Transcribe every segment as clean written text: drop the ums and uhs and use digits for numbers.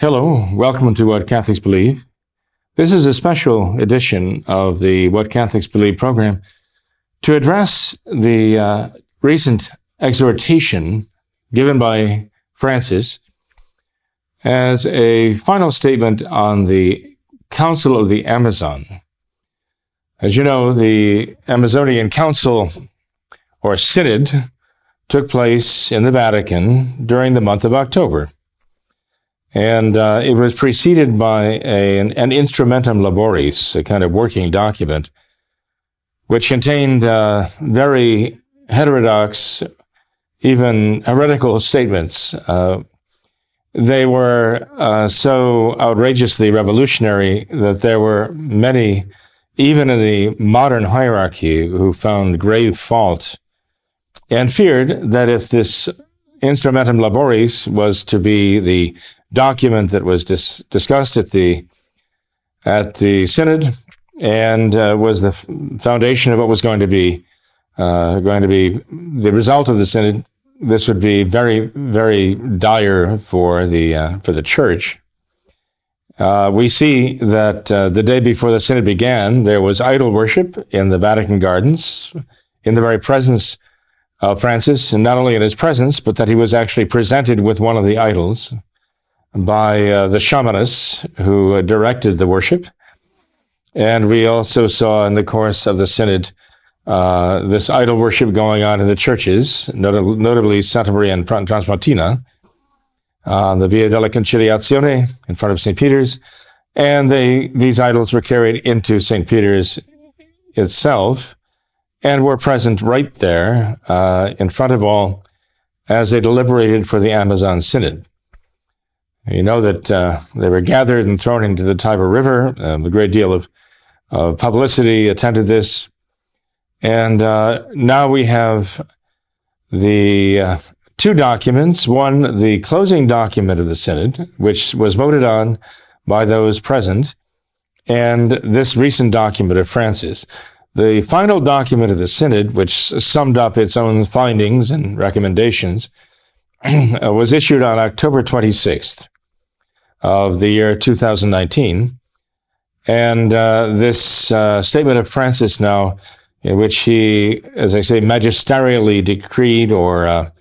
Hello, welcome to What Catholics Believe. This is a special edition of the What Catholics Believe program to address the recent exhortation given by Francis as a final statement on the Council of the Amazon. As you know, the Amazonian Council, or Synod, took place in the Vatican during the month of October. And it was preceded by an Instrumentum Laboris, a kind of working document, which contained very heterodox, even heretical statements. They were so outrageously revolutionary that there were many, even in the modern hierarchy, who found grave fault and feared that if this Instrumentum Laboris was to be the document that was discussed at the Synod and was the foundation of what was going to be the result of the Synod, this would be very, very dire for the Church. We see that the day before the Synod began, there was idol worship in the Vatican Gardens, in the very presence of Francis, and not only in his presence, but that he was actually presented with one of the idols by the shamanists who directed the worship. And we also saw in the course of the Synod this idol worship going on in the churches, notably Santa Maria in Trastevere, the Via della Conciliazione in front of St. Peter's. And these idols were carried into St. Peter's itself and were present right there in front of all as they deliberated for the Amazon Synod. You know that they were gathered and thrown into the Tiber River. A great deal of publicity attended this. And now we have the two documents. One, the closing document of the Synod, which was voted on by those present, and this recent document of Francis. The final document of the Synod, which summed up its own findings and recommendations, was issued on October 26th of the year 2019. And this statement of Francis now, in which he, as I say, magisterially decreed or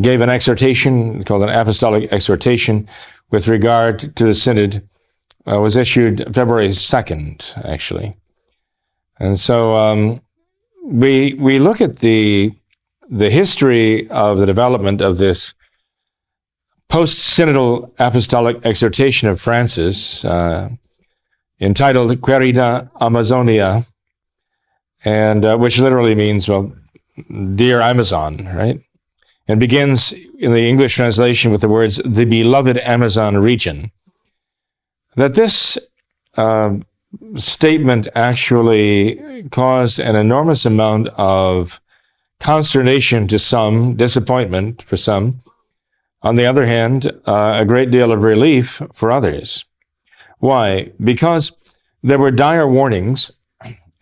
gave an exhortation, called an apostolic exhortation, with regard to the Synod, was issued February 2nd, actually. And so we look at the history of the development of this post-synodal apostolic exhortation of Francis, entitled Querida Amazonia, and which literally means, well, dear Amazon, right? And begins in the English translation with the words, the beloved Amazon region. That this statement actually caused an enormous amount of consternation to some, disappointment for some. On the other hand, a great deal of relief for others. Why? Because there were dire warnings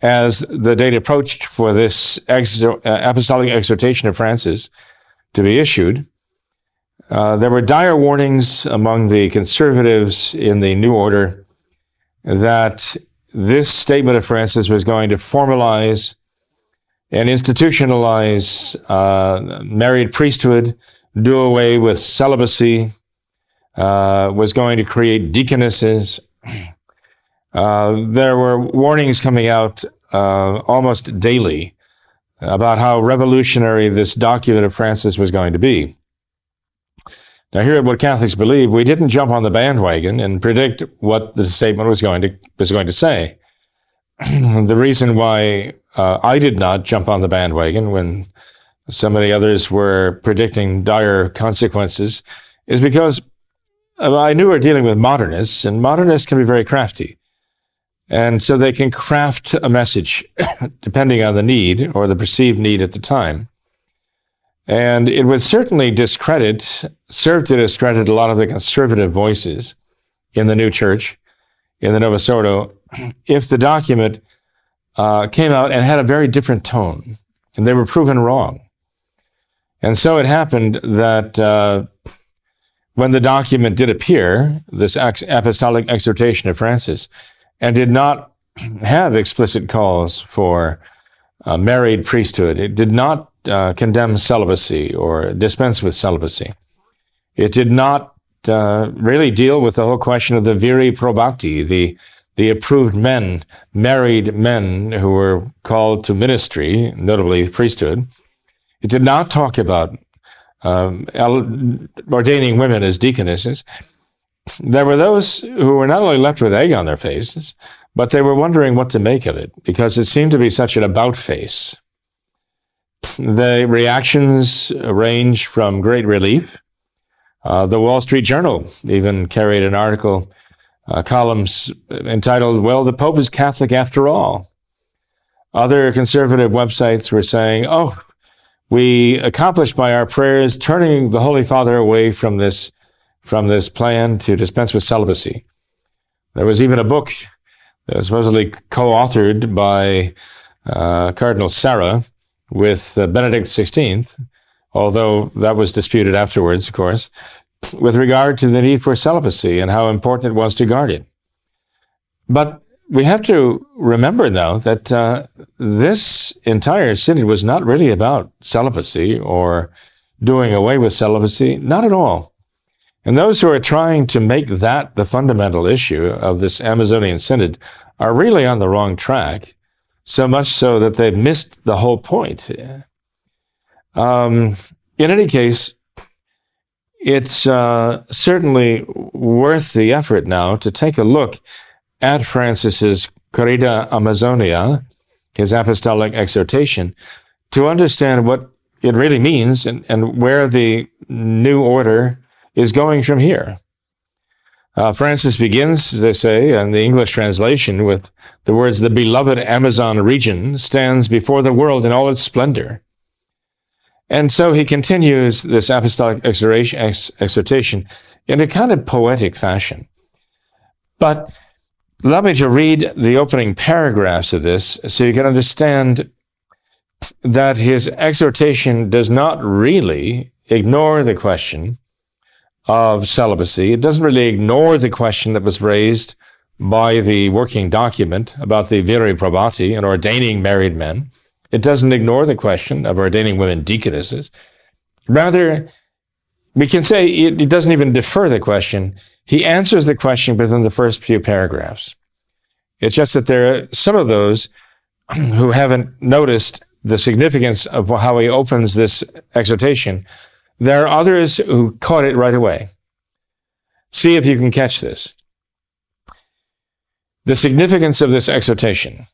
as the date approached for this apostolic exhortation of Francis to be issued. There were dire warnings among the conservatives in the New Order that this statement of Francis was going to formalize and institutionalize married priesthood, do away with celibacy, was going to create deaconesses. There were warnings coming out almost daily about how revolutionary this document of Francis was going to be. Now, here at What Catholics Believe, we didn't jump on the bandwagon and predict what the statement was going to say. The reason why I did not jump on the bandwagon when so many others were predicting dire consequences is because I knew we were dealing with modernists, and modernists can be very crafty. And so they can craft a message depending on the need or the perceived need at the time. And it would certainly serve to discredit a lot of the conservative voices in the new church, in the Novus Ordo, if the document came out and had a very different tone, and they were proven wrong. And so it happened that when the document did appear, this apostolic exhortation of Francis, and did not have explicit calls for married priesthood, it did not condemn celibacy or dispense with celibacy. It did not really deal with the whole question of the viri probati, the approved men, married men who were called to ministry, notably priesthood. It did not talk about ordaining women as deaconesses. There were those who were not only left with egg on their faces, but they were wondering what to make of it, because it seemed to be such an about-face. The reactions range from great relief. The Wall Street Journal even carried an article, columns entitled, "Well, the Pope is Catholic after all." Other conservative websites were saying, "Oh, we accomplished by our prayers turning the Holy Father away from this plan to dispense with celibacy." There was even a book that was supposedly co-authored by Cardinal Sarah with Benedict XVI, although that was disputed afterwards, of course, with regard to the need for celibacy and how important it was to guard it. But we have to remember now that this entire synod was not really about celibacy or doing away with celibacy, not at all. And those who are trying to make that the fundamental issue of this Amazonian synod are really on the wrong track, so much so that they've missed the whole point. In any case, it's certainly worth the effort now to take a look at Francis's Querida Amazonia, his apostolic exhortation, to understand what it really means and where the new order is going from here. Francis begins, they say, in the English translation with the words, "The beloved Amazon region stands before the world in all its splendor." And so he continues this apostolic exhortation in a kind of poetic fashion. But allow me to read the opening paragraphs of this so you can understand that his exhortation does not really ignore the question of celibacy. It doesn't really ignore the question that was raised by the working document about the viri probati and ordaining married men. It doesn't ignore the question of ordaining women deaconesses. Rather, we can say it doesn't even defer the question. He answers the question within the first few paragraphs. It's just that there are some of those who haven't noticed the significance of how he opens this exhortation. There are others who caught it right away. See if you can catch this. The significance of this exhortation.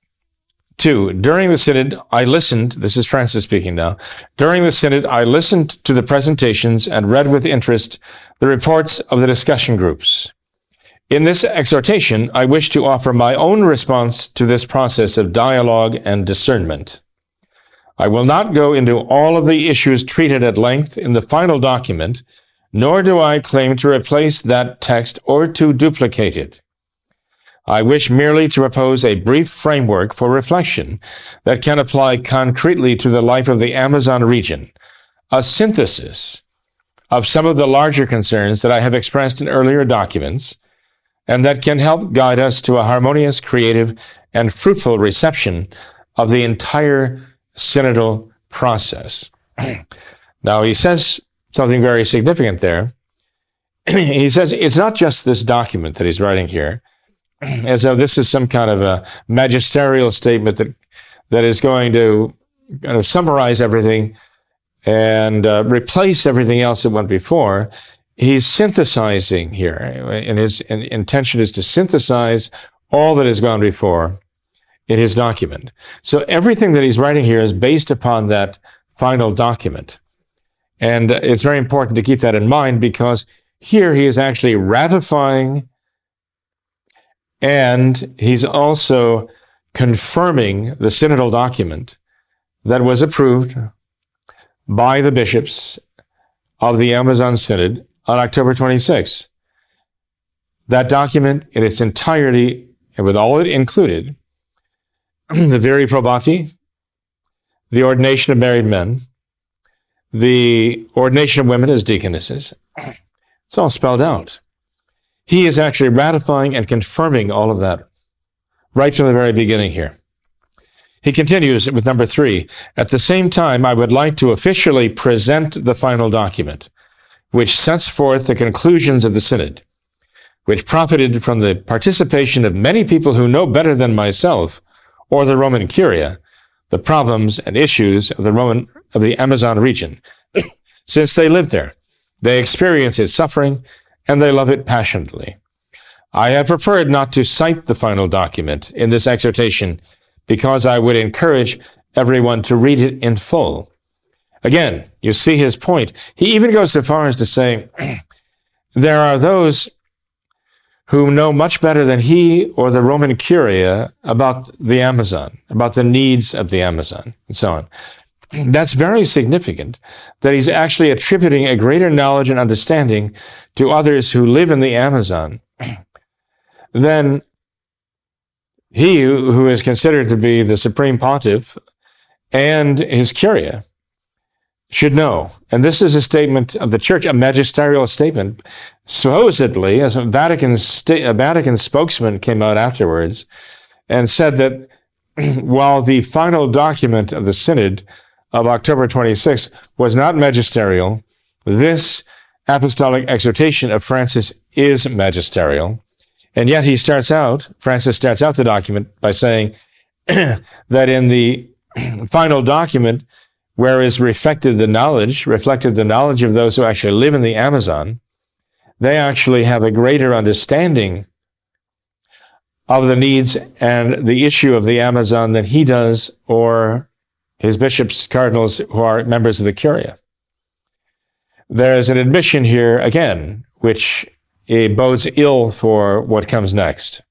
2. During the synod, I listened, this is Francis speaking now, during the synod, I listened to the presentations and read with interest the reports of the discussion groups. In this exhortation, I wish to offer my own response to this process of dialogue and discernment. I will not go into all of the issues treated at length in the final document, nor do I claim to replace that text or to duplicate it. I wish merely to propose a brief framework for reflection that can apply concretely to the life of the Amazon region, a synthesis of some of the larger concerns that I have expressed in earlier documents, and that can help guide us to a harmonious, creative, and fruitful reception of the entire synodal process. Now, he says something very significant there. He says it's not just this document that he's writing here, as though this is some kind of a magisterial statement that is going to kind of summarize everything and replace everything else that went before. He's synthesizing here, and his intention is to synthesize all that has gone before in his document. So everything that he's writing here is based upon that final document. And it's very important to keep that in mind, because Here he is actually ratifying, and he's also confirming the synodal document that was approved by the bishops of the Amazon Synod on October 26th. That document in its entirety, and with all it included, the viri probati, the ordination of married men, the ordination of women as deaconesses, it's all spelled out. He is actually ratifying and confirming all of that right from the very beginning here. He continues with number 3. At the same time, I would like to officially present the final document, which sets forth the conclusions of the Synod, which profited from the participation of many people who know better than myself or the Roman Curia the problems and issues of the Amazon region, since they live there. They experience its suffering, and they love it passionately. I have preferred not to cite the final document in this exhortation because I would encourage everyone to read it in full. Again, you see his point. He even goes so far as to say, there are those who know much better than he or the Roman Curia about the Amazon, about the needs of the Amazon, and so on. That's very significant, that he's actually attributing a greater knowledge and understanding to others who live in the Amazon than he who is considered to be the Supreme Pontiff and his Curia should know. And this is a statement of the Church, a magisterial statement. Supposedly, as a Vatican spokesman came out afterwards and said that while the final document of the Synod of October 26 was not magisterial, this apostolic exhortation of Francis is magisterial. And yet he starts out, Francis starts out the document by saying that in the final document, where is reflected the knowledge of those who actually live in the Amazon, they actually have a greater understanding of the needs and the issue of the Amazon than he does, or his bishops, cardinals, who are members of the Curia. There's an admission here, again, which bodes ill for what comes next.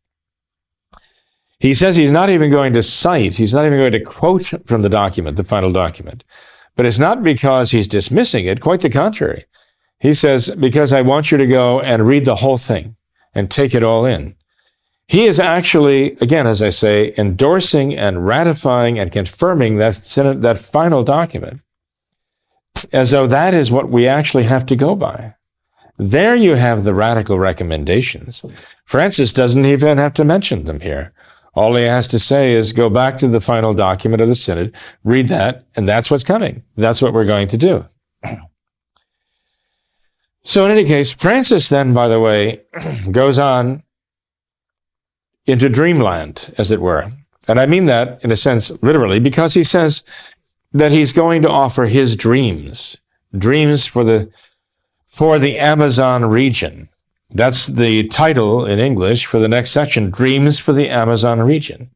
He says he's not even going to quote from the document, the final document. But it's not because he's dismissing it, quite the contrary. He says, because I want you to go and read the whole thing and take it all in. He is actually, again, as I say, endorsing and ratifying and confirming that final document, as though that is what we actually have to go by. There you have the radical recommendations. Francis doesn't even have to mention them here. All he has to say is go back to the final document of the Synod, read that, and that's what's coming. That's what we're going to do. So in any case, Francis then, by the way, goes on into dreamland, as it were. And I mean that, in a sense, literally, because he says that he's going to offer his dreams for the Amazon region. That's the title in English for the next section, Dreams for the Amazon Region.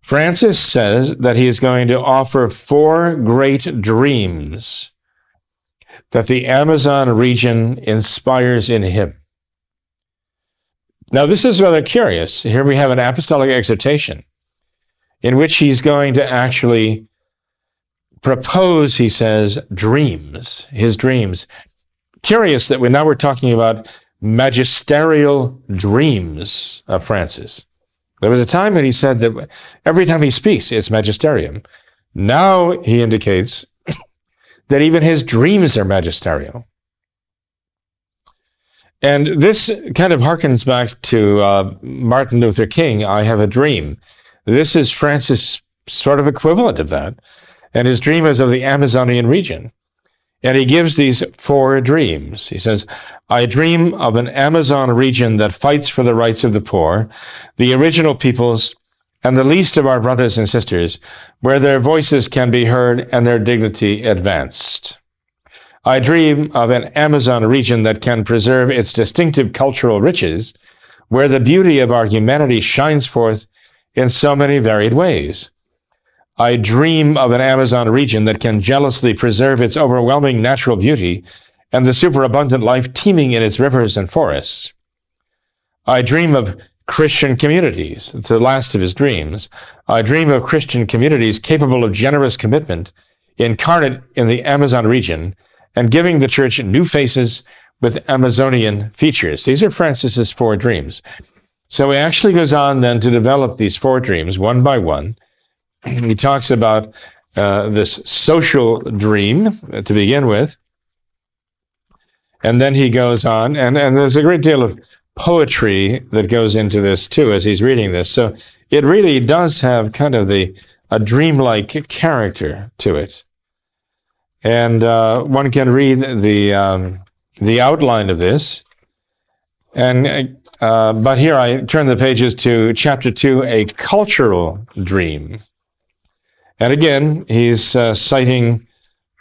Francis says that he is going to offer 4 great dreams that the Amazon region inspires in him. Now, this is rather curious. Here we have an apostolic exhortation in which he's going to actually propose, he says, dreams, his dreams. Curious that we're talking about magisterial dreams of Francis. There was a time when he said that every time he speaks, it's magisterium. Now he indicates that even his dreams are magisterial. And this kind of harkens back to Martin Luther King, I have a dream. This is Francis' sort of equivalent of that. And his dream is of the Amazonian region. And he gives these 4 dreams. He says, I dream of an Amazon region that fights for the rights of the poor, the original peoples, and the least of our brothers and sisters, where their voices can be heard and their dignity advanced. I dream of an Amazon region that can preserve its distinctive cultural riches, where the beauty of our humanity shines forth in so many varied ways. I dream of an Amazon region that can jealously preserve its overwhelming natural beauty and the superabundant life teeming in its rivers and forests. I dream of Christian communities, the last of his dreams. I dream of Christian communities capable of generous commitment, incarnate in the Amazon region, and giving the church new faces with Amazonian features. These are Francis's four dreams. So he actually goes on then to develop these four dreams one by one. He talks about this social dream to begin with. And then he goes on, and there's a great deal of poetry that goes into this too as he's reading this. So it really does have kind of a dreamlike character to it. And one can read the outline of this. And but here I turn the pages to chapter 2, A Cultural Dream. And again, he's citing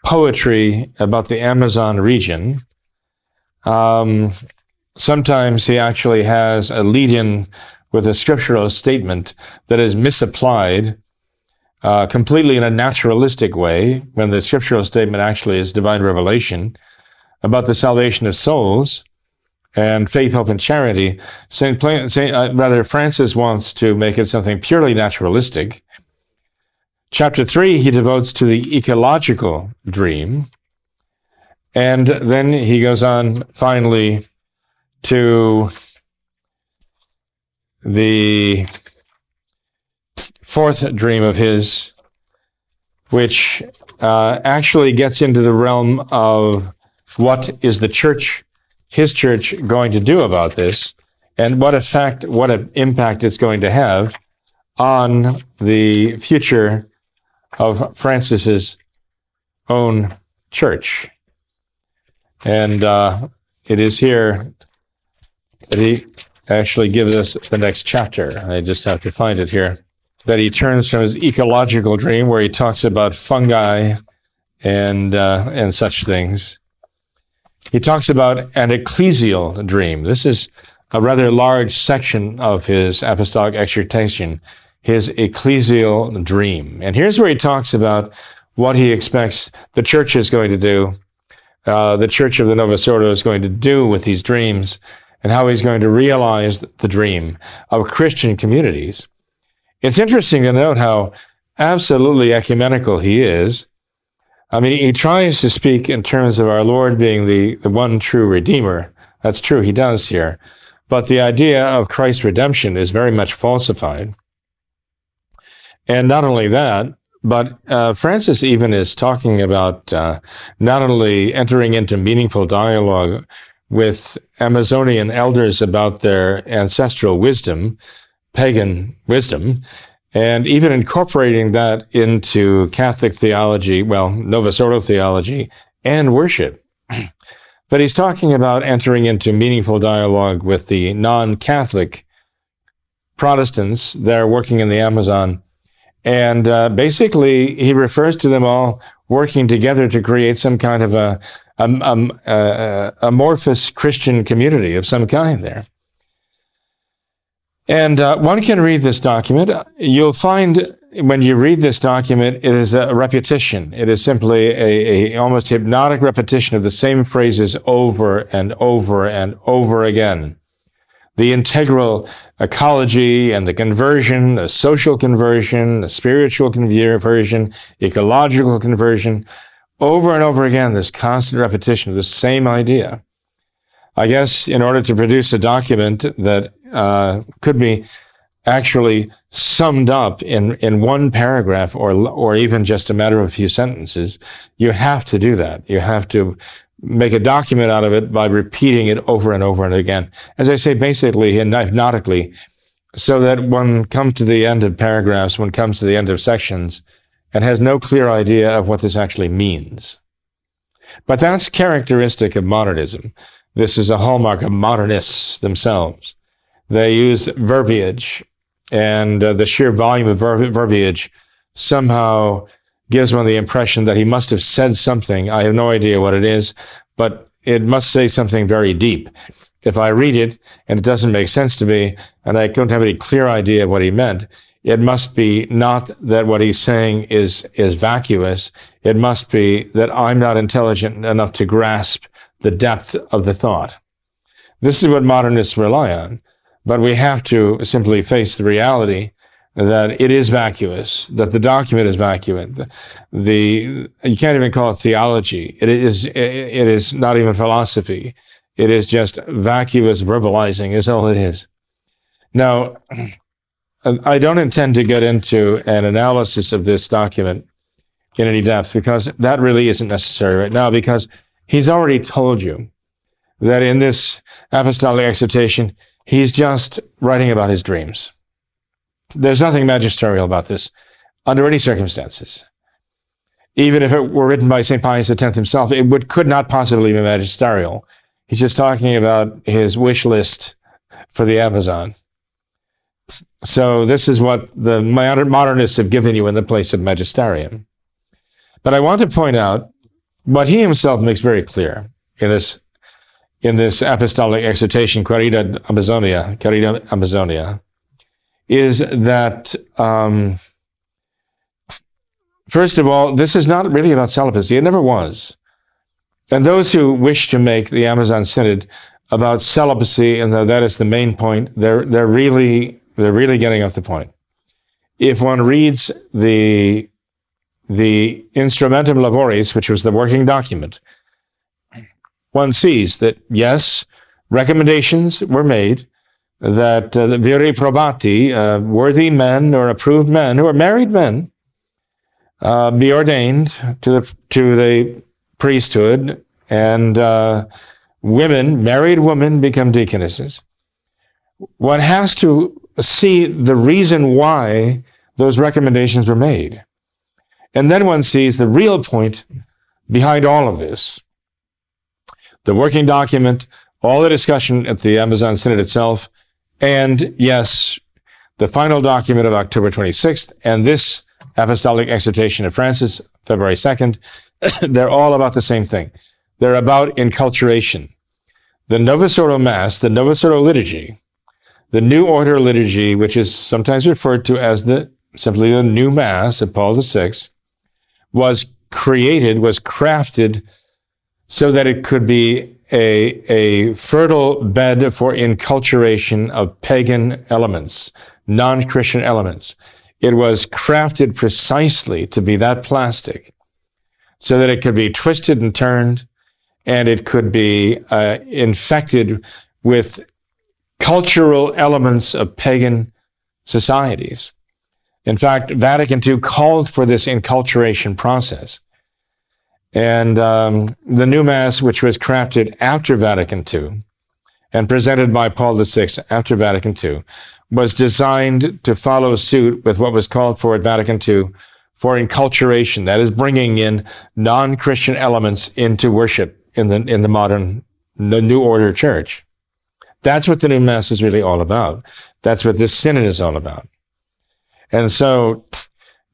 poetry about the Amazon region. Sometimes he actually has a lead-in with a scriptural statement that is misapplied completely in a naturalistic way, when the scriptural statement actually is divine revelation about the salvation of souls and faith, hope, and charity. Francis wants to make it something purely naturalistic. Chapter 3 he devotes to the ecological dream. And then he goes on finally to the fourth dream of his, which actually gets into the realm of what is the church, his church, going to do about this, and what an impact it's going to have on the future of Francis's own church. And it is here that he actually gives us the next chapter. I just have to find it here. That he turns from his ecological dream, where he talks about fungi and such things. He talks about an ecclesial dream. This is a rather large section of his apostolic exhortation, his ecclesial dream. And here's where he talks about what he expects the church is going to do. The Church of the Novus Ordo is going to do with these dreams, and how he's going to realize the dream of Christian communities. It's interesting to note how absolutely ecumenical he is. I mean, he tries to speak in terms of our Lord being the one true Redeemer. That's true, he does here. But the idea of Christ's redemption is very much falsified. And not only that, but Francis even is talking about not only entering into meaningful dialogue with Amazonian elders about their ancestral wisdom, pagan wisdom, and even incorporating that into Catholic theology, well, Novus Ordo theology, and worship. But he's talking about entering into meaningful dialogue with the non-Catholic Protestants that are working in the Amazon. And basically, he refers to them all working together to create some kind of a amorphous Christian community of some kind there. And one can read this document. You'll find when you read this document, it is a repetition. It is simply a almost hypnotic repetition of the same phrases over and over and over again. The integral ecology and the conversion, the social conversion, the spiritual conversion, ecological conversion, over and over again, this constant repetition of the same idea. I guess in order to produce a document that could be actually summed up in one paragraph or even just a matter of a few sentences, you have to do that. You have to make a document out of it by repeating it over and over and again. As I say, basically and hypnotically, so that one comes to the end of paragraphs, one comes to the end of sections, and has no clear idea of what this actually means. But that's characteristic of modernism. This is a hallmark of modernists themselves. They use verbiage, and the sheer volume of verbiage somehow gives one the impression that he must have said something. I have no idea what it is, but it must say something very deep. If I read it and it doesn't make sense to me, and I don't have any clear idea of what he meant, it must be not that what he's saying is vacuous. It must be that I'm not intelligent enough to grasp the depth of the thought. This is what modernists rely on, but we have to simply face the reality that it is vacuous, that the document is vacuous. You can't even call it theology. It is not even philosophy. It is just vacuous verbalizing is all it is. Now, I don't intend to get into an analysis of this document in any depth, because that really isn't necessary right now, because he's already told you that in this apostolic exhortation, he's just writing about his dreams. There's nothing magisterial about this under any circumstances. Even if it were written by St. Pius X himself, it could not possibly be magisterial. He's just talking about his wish list for the Amazon. So this is what the modernists have given you in the place of magisterium. But I want to point out what he himself makes very clear in this apostolic exhortation, Querida Amazonia, is that, first of all, this is not really about celibacy. It never was. And those who wish to make the Amazon Synod about celibacy, and that is the main point, they're really getting off the point. If one reads the Instrumentum Laboris, which was the working document, one sees that, yes, recommendations were made that the viri probati, worthy men or approved men who are married men, be ordained to the priesthood, and married women become deaconesses. One has to see the reason why those recommendations were made. And then one sees the real point behind all of this. The working document, all the discussion at the Amazon Synod itself, and yes, the final document of October 26th, and this apostolic exhortation of Francis, February 2nd, they're all about the same thing. They're about enculturation. The Novus Ordo Mass, the Novus Ordo Liturgy, the New Order Liturgy, which is sometimes referred to as simply the New Mass of Paul VI, was crafted so that it could be a fertile bed for enculturation of pagan elements, non-Christian elements. It was crafted precisely to be that plastic, so that it could be twisted and turned, and it could be infected with cultural elements of pagan societies. In fact, Vatican II called for this enculturation process. And the new Mass, which was crafted after Vatican II and presented by Paul VI after Vatican II, was designed to follow suit with what was called for at Vatican II for enculturation, that is, bringing in non-Christian elements into worship in the modern New Order Church. That's what the new Mass is really all about. That's what this synod is all about. And so,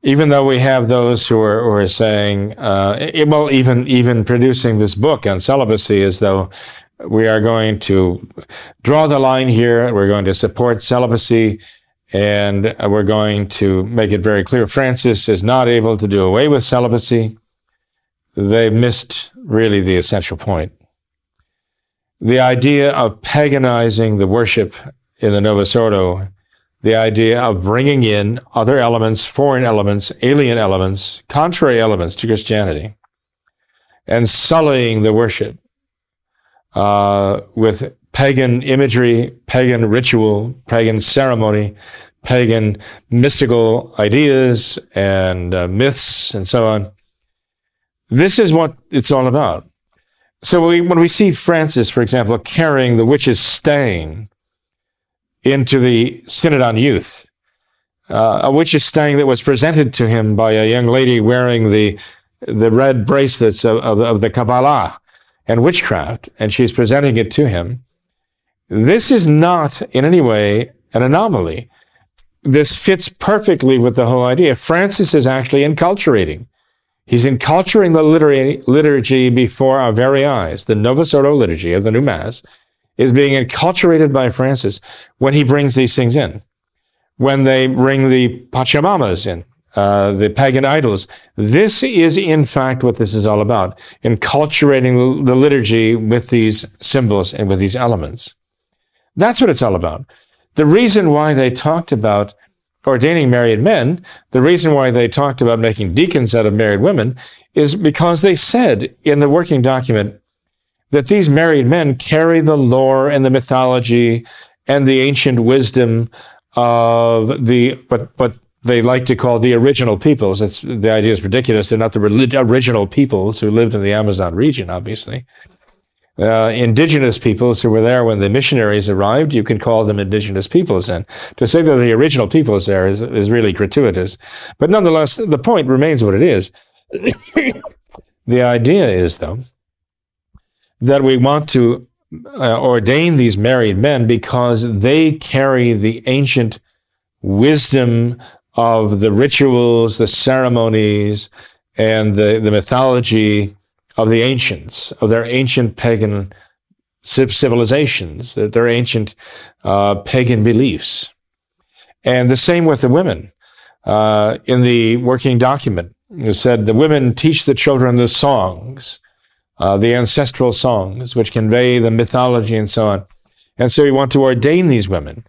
even though we have those who are saying, even producing this book on celibacy as though we are going to draw the line here, we're going to support celibacy, and we're going to make it very clear Francis is not able to do away with celibacy, they missed really the essential point. The idea of paganizing the worship in the Novus Ordo, the idea of bringing in other elements, foreign elements, alien elements, contrary elements to Christianity, and sullying the worship with pagan imagery, pagan ritual, pagan ceremony, pagan mystical ideas and myths, and so on. This is what it's all about. So when we see Francis, for example, carrying the witch's stain into the Synod on Youth, a witch's stain that was presented to him by a young lady wearing the red bracelets of the Kabbalah and witchcraft, and she's presenting it to him. This is not in any way an anomaly. This fits perfectly with the whole idea. Francis is actually enculturating. He's enculturating the liturgy before our very eyes. The Novus Ordo liturgy of the new Mass is being enculturated by Francis when he brings these things in. When they bring the Pachamamas in, the pagan idols. This is, in fact, what this is all about, enculturating the liturgy with these symbols and with these elements. That's what it's all about. The reason why they talked about ordaining married men, the reason why they talked about making deacons out of married women, is because they said in the working document that these married men carry the lore and the mythology and the ancient wisdom of what they like to call the original peoples. The idea is ridiculous. They're not the original peoples who lived in the Amazon region, obviously. Indigenous peoples who were there when the missionaries arrived, you can call them indigenous peoples then. To say that the original peoples there is really gratuitous. But nonetheless, the point remains what it is. The idea is, though, that we want to ordain these married men because they carry the ancient wisdom of the rituals, the ceremonies, and the mythology of the ancients, of their ancient pagan civilizations, their ancient pagan beliefs. And the same with the women. In the working document, it said, the women teach the children the songs, the ancestral songs, which convey the mythology and so on. And so we want to ordain these women,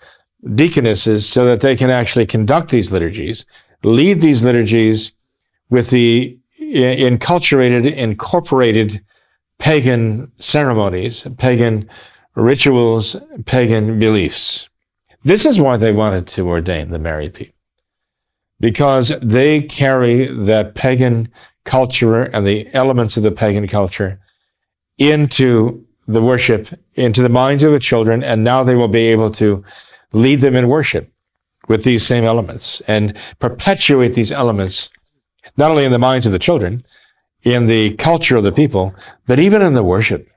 deaconesses, so that they can actually conduct these liturgies, lead these liturgies with the incorporated pagan ceremonies, pagan rituals, pagan beliefs. This is why they wanted to ordain the married people, because they carry that pagan culture and the elements of the pagan culture into the worship, into the minds of the children, and now they will be able to lead them in worship with these same elements and perpetuate these elements not only in the minds of the children, in the culture of the people, but even in the worship.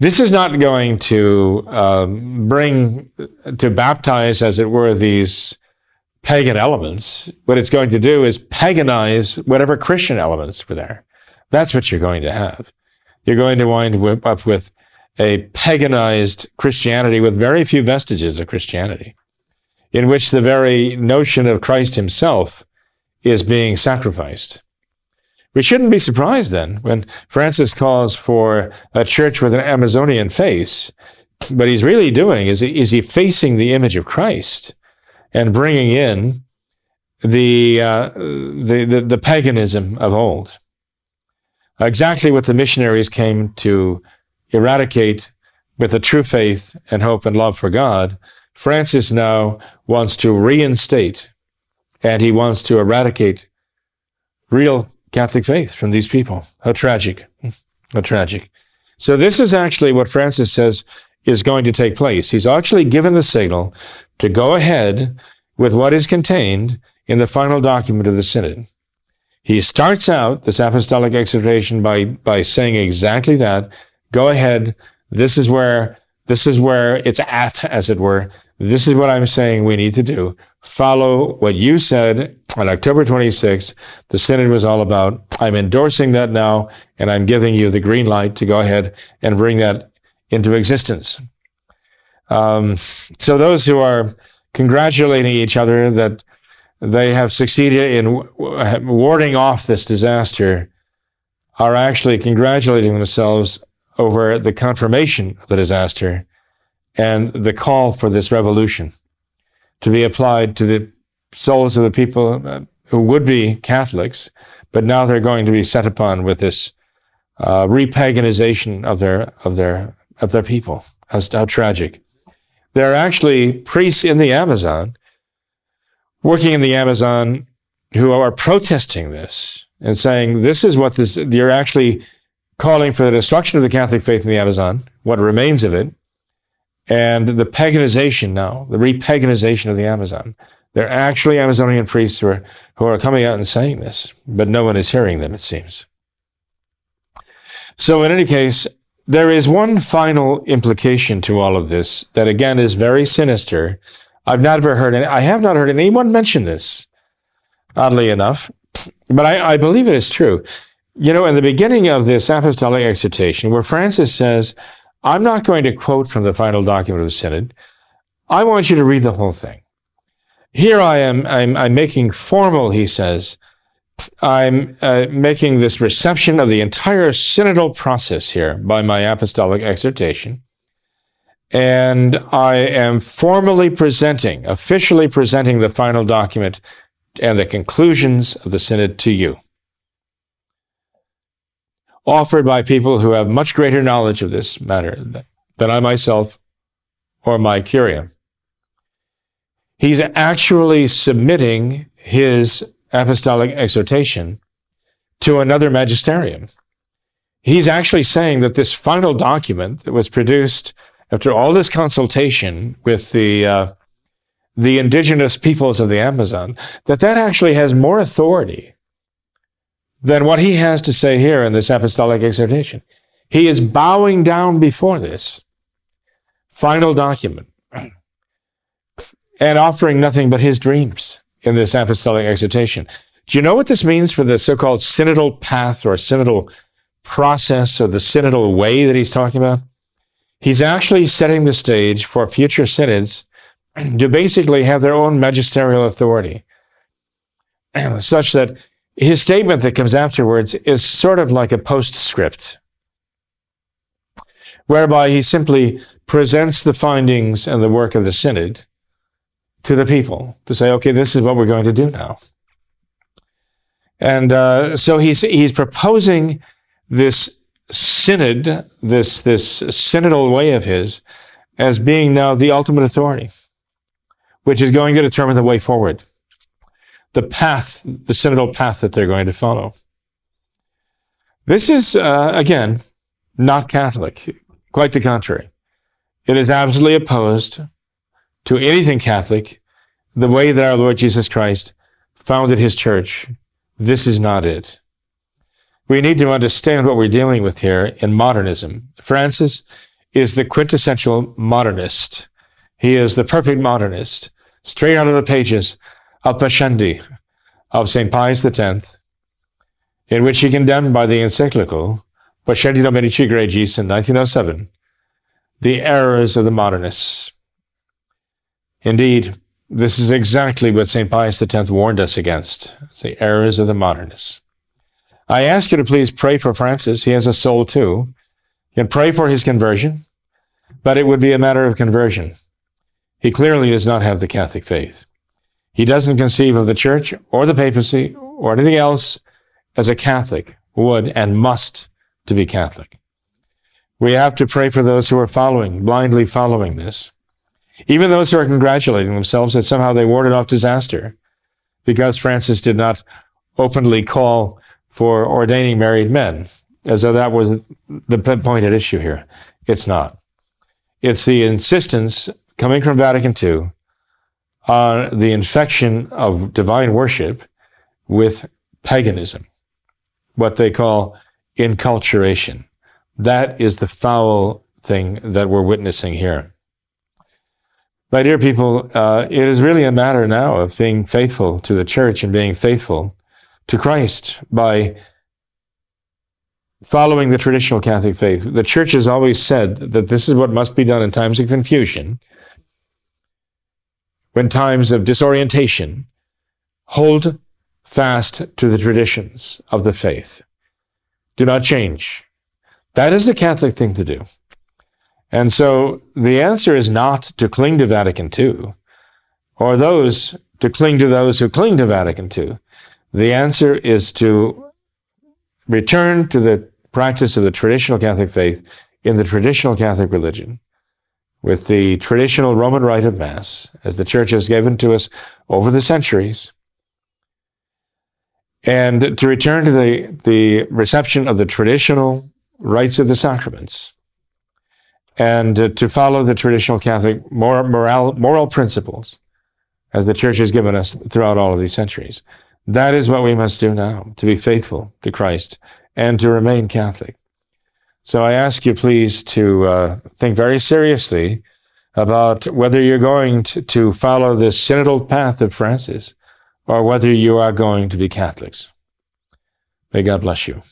This is not going to baptize, as it were, these pagan elements. What it's going to do is paganize whatever Christian elements were there. That's what you're going to have. You're going to wind up with a paganized Christianity with very few vestiges of Christianity, in which the very notion of Christ himself is being sacrificed. We shouldn't be surprised then when Francis calls for a church with an Amazonian face. What he's really doing is he facing the image of Christ and bringing in the paganism of old. Exactly what the missionaries came to eradicate with a true faith and hope and love for God, Francis now wants to reinstate, and he wants to eradicate real Catholic faith from these people. How tragic. How tragic. So this is actually what Francis says is going to take place. He's actually given the signal to go ahead with what is contained in the final document of the Synod. He starts out this apostolic exhortation by saying exactly that. Go ahead. This is where it's at, as it were. This is what I'm saying we need to do. Follow what you said on October 26th. The Synod was all about. I'm endorsing that now, and I'm giving you the green light to go ahead and bring that into existence. So those who are congratulating each other that they have succeeded in warding off this disaster are actually congratulating themselves over the confirmation of the disaster and the call for this revolution to be applied to the souls of the people who would be Catholics, but now they're going to be set upon with this repaganization of their people. How tragic! There are actually priests in the Amazon, working in the Amazon, who are protesting this and saying, "This is what this. You're actually calling for the destruction of the Catholic faith in the Amazon, what remains of it." And the paganization now, the repaganization of the Amazon. There are actually Amazonian priests who are coming out and saying this, but no one is hearing them, it seems. So in any case, there is one final implication to all of this that, again, is very sinister. I have not heard anyone mention this, oddly enough, but I believe it is true. You know, in the beginning of this apostolic exhortation, where Francis says, I'm not going to quote from the final document of the Synod. I want you to read the whole thing. Here I am, I'm making formal, he says, I'm making this reception of the entire synodal process here by my apostolic exhortation. And I am formally presenting, officially presenting the final document and the conclusions of the synod to you, offered by people who have much greater knowledge of this matter than I myself or my Curia. He's actually submitting his apostolic exhortation to another magisterium. He's actually saying that this final document that was produced after all this consultation with the indigenous peoples of the Amazon, that actually has more authority than what he has to say here in this apostolic exhortation. He is bowing down before this final document and offering nothing but his dreams in this apostolic exhortation. Do you know what this means for the so-called synodal path or synodal process or the synodal way that he's talking about? He's actually setting the stage for future synods to basically have their own magisterial authority, such that his statement that comes afterwards is sort of like a postscript, whereby he simply presents the findings and the work of the synod to the people to say, okay, this is what we're going to do now. And so he's proposing this synod, this synodal way of his, as being now the ultimate authority, which is going to determine the way forward, the path, the synodal path that they're going to follow. This is, again, not Catholic. Quite the contrary. It is absolutely opposed to anything Catholic, the way that our Lord Jesus Christ founded his church. This is not it. We need to understand what we're dealing with here in modernism. Francis is the quintessential modernist. He is the perfect modernist, straight out of the pages of Pascendi, of St. Pius X, in which he condemned by the encyclical Pascendi Dominici Gregis in 1907 the errors of the modernists. Indeed, this is exactly what St. Pius X warned us against, the errors of the modernists. I ask you to please pray for Francis. He has a soul too. You can pray for his conversion, but it would be a matter of conversion. He clearly does not have the Catholic faith. He doesn't conceive of the Church or the papacy or anything else as a Catholic would and must to be Catholic. We have to pray for those who are blindly following this. Even those who are congratulating themselves that somehow they warded off disaster because Francis did not openly call for ordaining married men, as though that was the point at issue here. It's not. It's the insistence coming from Vatican II on the infection of divine worship with paganism, what they call inculturation. That is the foul thing that we're witnessing here. My dear people, it is really a matter now of being faithful to the Church and being faithful to Christ by following the traditional Catholic faith. The Church has always said that this is what must be done in times of confusion, when times of disorientation. Hold fast to the traditions of the faith. Do not change. That is the Catholic thing to do. And so the answer is not to cling to Vatican II, or those to cling to those who cling to Vatican II. The answer is to return to the practice of the traditional Catholic faith in the traditional Catholic religion, with the traditional Roman rite of Mass, as the Church has given to us over the centuries, and to return to the reception of the traditional rites of the sacraments, and to follow the traditional Catholic moral principles, as the Church has given us throughout all of these centuries. That is what we must do now, to be faithful to Christ and to remain Catholic. So I ask you, please, to think very seriously about whether you're going to follow this synodal path of Francis or whether you are going to be Catholics. May God bless you.